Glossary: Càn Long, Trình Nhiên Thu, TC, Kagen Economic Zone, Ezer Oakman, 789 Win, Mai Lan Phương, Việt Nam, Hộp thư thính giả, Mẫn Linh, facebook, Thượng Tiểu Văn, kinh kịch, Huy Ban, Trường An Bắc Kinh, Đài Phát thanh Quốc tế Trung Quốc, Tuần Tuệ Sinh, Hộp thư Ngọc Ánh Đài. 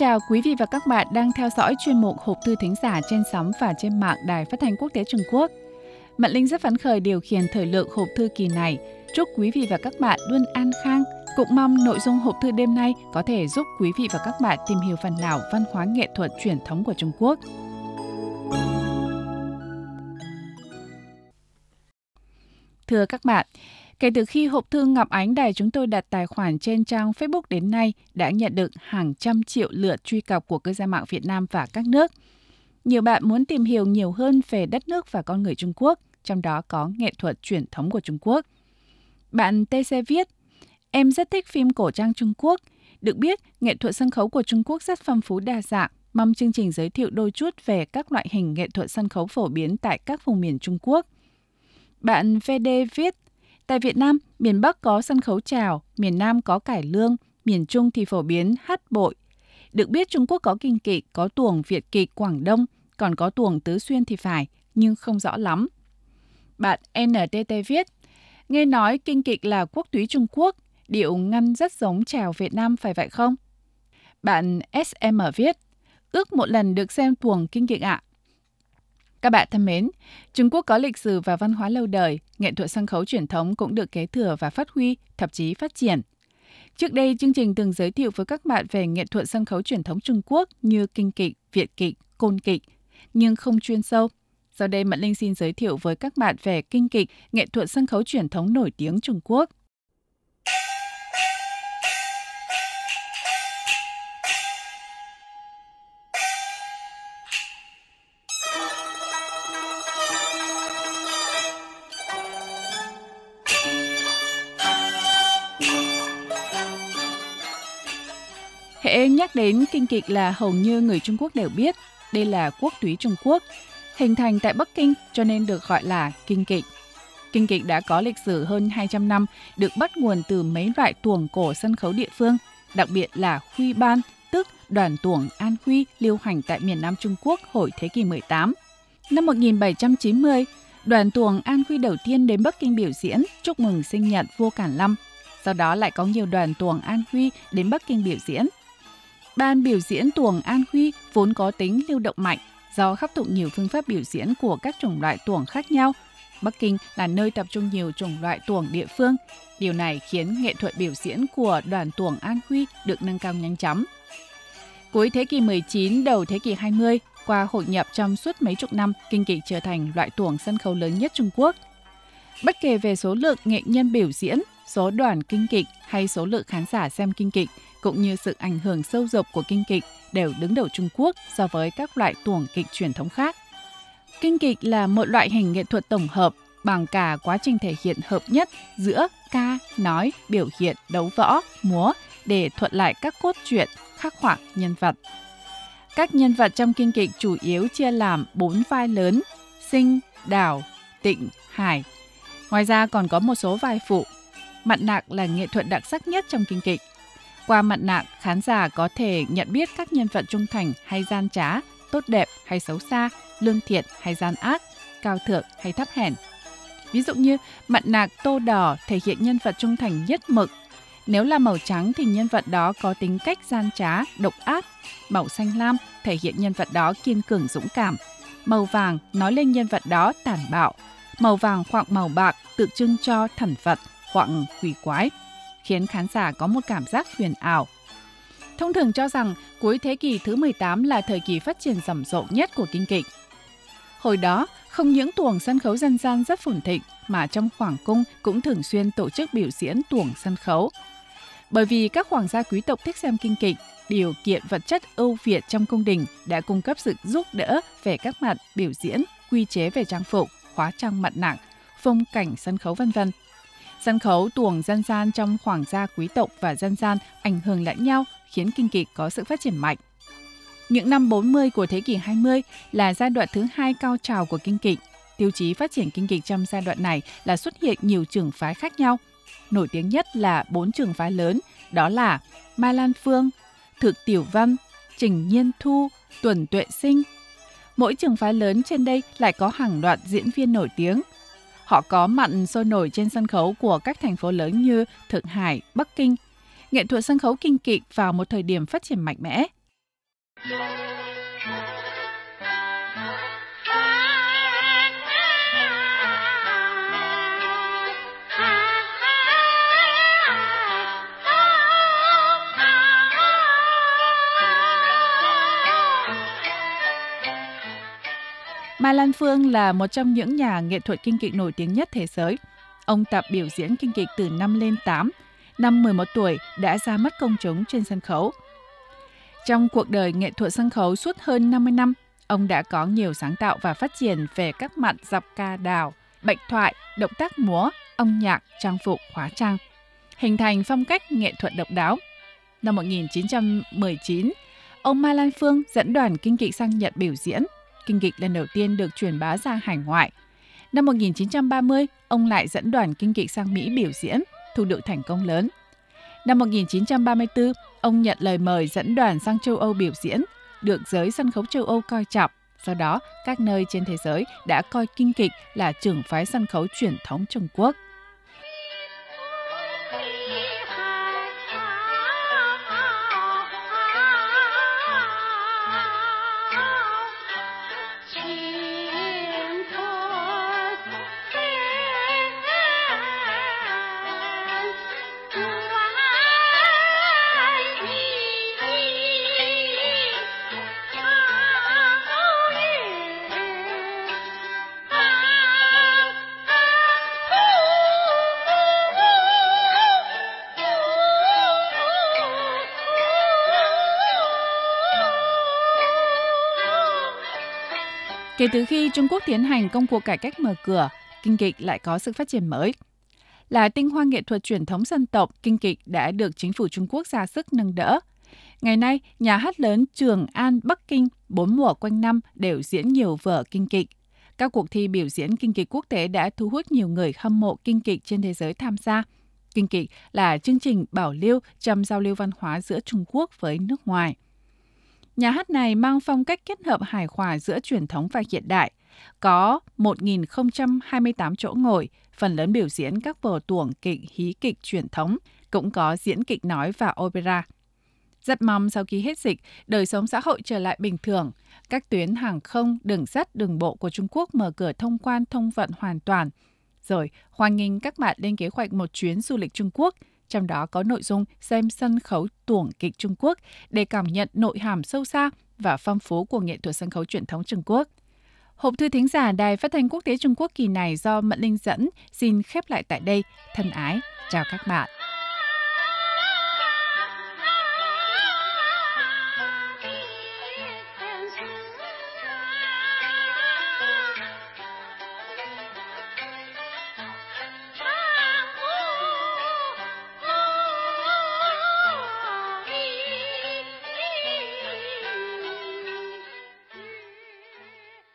chào quý vị và các bạn đang theo dõi chuyên mục Hộp thư thính giả trên sóng và trên mạng Đài Phát thanh Quốc tế Trung Quốc. Mẫn Linh rất phấn khởi điều khiển thời lượng hộp thư kỳ này. Chúc quý vị và các bạn luôn an khang. Cũng mong nội dung hộp thư đêm nay có thể giúp quý vị và các bạn tìm hiểu phần nào văn hóa nghệ thuật truyền thống của Trung Quốc. Thưa các bạn, kể từ khi hộp thư Ngọc Ánh Đài chúng tôi đặt tài khoản trên trang Facebook đến nay đã nhận được hàng trăm triệu lượt truy cập của cư dân mạng Việt Nam và các nước. Nhiều bạn muốn tìm hiểu nhiều hơn về đất nước và con người Trung Quốc, trong đó có nghệ thuật truyền thống của Trung Quốc. Bạn TC viết, em rất thích phim cổ trang Trung Quốc. Được biết, nghệ thuật sân khấu của Trung Quốc rất phong phú đa dạng. Mong chương trình giới thiệu đôi chút về các loại hình nghệ thuật sân khấu phổ biến tại các vùng miền Trung Quốc. Bạn VD viết, tại Việt Nam, miền Bắc có sân khấu chào, miền Nam có cải lương, miền Trung thì phổ biến hát bội. Được biết Trung Quốc có kinh kịch, có tuồng Việt kịch Quảng Đông, còn có tuồng Tứ Xuyên thì phải, nhưng không rõ lắm. Bạn NTT viết, nghe nói kinh kịch là quốc túy Trung Quốc, điệu ngăn rất giống chào Việt Nam phải vậy không? Bạn SM viết, ước một lần được xem tuồng kinh kịch ạ. Các bạn thân mến, Trung Quốc có lịch sử và văn hóa lâu đời, nghệ thuật sân khấu truyền thống cũng được kế thừa và phát huy, thậm chí phát triển. Trước đây, chương trình từng giới thiệu với các bạn về nghệ thuật sân khấu truyền thống Trung Quốc như kinh kịch, Việt kịch, côn kịch, nhưng không chuyên sâu. Sau đây, Mẫn Linh xin giới thiệu với các bạn về kinh kịch, nghệ thuật sân khấu truyền thống nổi tiếng Trung Quốc. Hễ nhắc đến kinh kịch là hầu như người Trung Quốc đều biết, đây là quốc túy Trung Quốc, hình thành tại Bắc Kinh cho nên được gọi là kinh kịch. Kinh kịch đã có lịch sử hơn 200 năm, được bắt nguồn từ mấy loại tuồng cổ sân khấu địa phương, đặc biệt là Huy Ban, tức đoàn tuồng An Huy lưu hành tại miền Nam Trung Quốc hồi thế kỷ 18. Năm 1790, đoàn tuồng An Huy đầu tiên đến Bắc Kinh biểu diễn chúc mừng sinh nhật vua Càn Long. Sau đó lại có nhiều đoàn tuồng An Huy đến Bắc Kinh biểu diễn. Ban biểu diễn tuồng An Huy vốn có tính lưu động mạnh do khắc tụ nhiều phương pháp biểu diễn của các chủng loại tuồng khác nhau. Bắc Kinh là nơi tập trung nhiều chủng loại tuồng địa phương. Điều này khiến nghệ thuật biểu diễn của đoàn tuồng An Huy được nâng cao nhanh chóng. Cuối thế kỷ 19, đầu thế kỷ 20, qua hội nhập trong suốt mấy chục năm, kinh kịch trở thành loại tuồng sân khấu lớn nhất Trung Quốc. Bất kể về số lượng nghệ nhân biểu diễn, số đoàn kinh kịch hay số lượng khán giả xem kinh kịch, cũng như sự ảnh hưởng sâu rộng của kinh kịch đều đứng đầu Trung Quốc so với các loại tuồng kịch truyền thống khác. Kinh kịch là một loại hình nghệ thuật tổng hợp bằng cả quá trình thể hiện hợp nhất giữa ca, nói, biểu hiện, đấu võ, múa để thuật lại các cốt truyện, khắc họa nhân vật. Các nhân vật trong kinh kịch chủ yếu chia làm 4 vai lớn: Sinh, Đào, Tịnh, Hải. Ngoài ra còn có một số vai phụ. Mặt nạ là nghệ thuật đặc sắc nhất trong kinh kịch. Qua mặt nạ, khán giả có thể nhận biết các nhân vật trung thành hay gian trá, tốt đẹp hay xấu xa, lương thiện hay gian ác, cao thượng hay thấp hèn. Ví dụ như mặt nạ tô đỏ thể hiện nhân vật trung thành nhất mực. Nếu là màu trắng thì nhân vật đó có tính cách gian trá, độc ác. Màu xanh lam thể hiện nhân vật đó kiên cường dũng cảm. Màu vàng nói lên nhân vật đó tàn bạo. Màu vàng hoặc màu bạc tượng trưng cho thần Phật hoặc quỷ quái, khiến khán giả có một cảm giác huyền ảo. Thông thường cho rằng cuối thế kỷ thứ 18 là thời kỳ phát triển rầm rộ nhất của kinh kịch. Hồi đó, không những tuồng sân khấu dân gian rất phồn thịnh mà trong hoàng cung cũng thường xuyên tổ chức biểu diễn tuồng sân khấu. Bởi vì các hoàng gia quý tộc thích xem kinh kịch, điều kiện vật chất ưu việt trong cung đình đã cung cấp sự giúp đỡ về các mặt biểu diễn, quy chế về trang phục, hóa trang mặt nạ, phong cảnh sân khấu vân vân. Sân khấu tuồng dân gian trong hoàng gia quý tộc và dân gian ảnh hưởng lẫn nhau khiến kinh kịch có sự phát triển mạnh. Những năm 40 của thế kỷ 20 là giai đoạn thứ hai cao trào của kinh kịch. Tiêu chí phát triển kinh kịch trong giai đoạn này là xuất hiện nhiều trường phái khác nhau. Nổi tiếng nhất là 4 trường phái lớn, đó là Mai Lan Phương, Thượng Tiểu Văn, Trình Nhiên Thu, Tuần Tuệ Sinh. Mỗi trường phái lớn trên đây lại có hàng loạt diễn viên nổi tiếng. Họ có mặt sôi nổi trên sân khấu của các thành phố lớn như Thượng Hải, Bắc Kinh. Nghệ thuật sân khấu kinh kịch vào một thời điểm phát triển mạnh mẽ. Mai Lan Phương là một trong những nhà nghệ thuật kinh kịch nổi tiếng nhất thế giới. Ông tập biểu diễn kinh kịch từ năm lên 8, năm 11 tuổi đã ra mắt công chúng trên sân khấu. Trong cuộc đời nghệ thuật sân khấu suốt hơn 50 năm, ông đã có nhiều sáng tạo và phát triển về các mặt dọc ca đào, bạch thoại, động tác múa, âm nhạc, trang phục, hóa trang, hình thành phong cách nghệ thuật độc đáo. Năm 1919, ông Mai Lan Phương dẫn đoàn kinh kịch sang Nhật biểu diễn. Kinh kịch lần đầu tiên được truyền bá ra hải ngoại. Năm 1930, ông lại dẫn đoàn kinh kịch sang Mỹ biểu diễn, thu được thành công lớn. Năm 1934, ông nhận lời mời dẫn đoàn sang châu Âu biểu diễn, được giới sân khấu châu Âu coi trọng. Sau đó, các nơi trên thế giới đã coi kinh kịch là trường phái sân khấu truyền thống Trung Quốc. Kể từ khi Trung Quốc tiến hành công cuộc cải cách mở cửa, kinh kịch lại có sự phát triển mới. Là tinh hoa nghệ thuật truyền thống dân tộc, kinh kịch đã được chính phủ Trung Quốc ra sức nâng đỡ. Ngày nay, nhà hát lớn Trường An Bắc Kinh 4 mùa quanh năm đều diễn nhiều vở kinh kịch. Các cuộc thi biểu diễn kinh kịch quốc tế đã thu hút nhiều người hâm mộ kinh kịch trên thế giới tham gia. Kinh kịch là chương trình bảo lưu trong giao lưu văn hóa giữa Trung Quốc với nước ngoài. Nhà hát này mang phong cách kết hợp hài hòa giữa truyền thống và hiện đại, có 1.028 chỗ ngồi, phần lớn biểu diễn các vở tuồng kịch, hí kịch truyền thống, cũng có diễn kịch nói và opera. Rất mong sau khi hết dịch, đời sống xã hội trở lại bình thường, các tuyến hàng không, đường sắt, đường bộ của Trung Quốc mở cửa thông quan thông vận hoàn toàn. Rồi, hoan nghênh các bạn lên kế hoạch một chuyến du lịch Trung Quốc, trong đó có nội dung xem sân khấu tuồng kịch Trung Quốc để cảm nhận nội hàm sâu xa và phong phú của nghệ thuật sân khấu truyền thống Trung Quốc. Hộp thư thính giả Đài Phát thanh Quốc tế Trung Quốc kỳ này do Mẫn Linh dẫn xin khép lại tại đây. Thân ái, chào các bạn.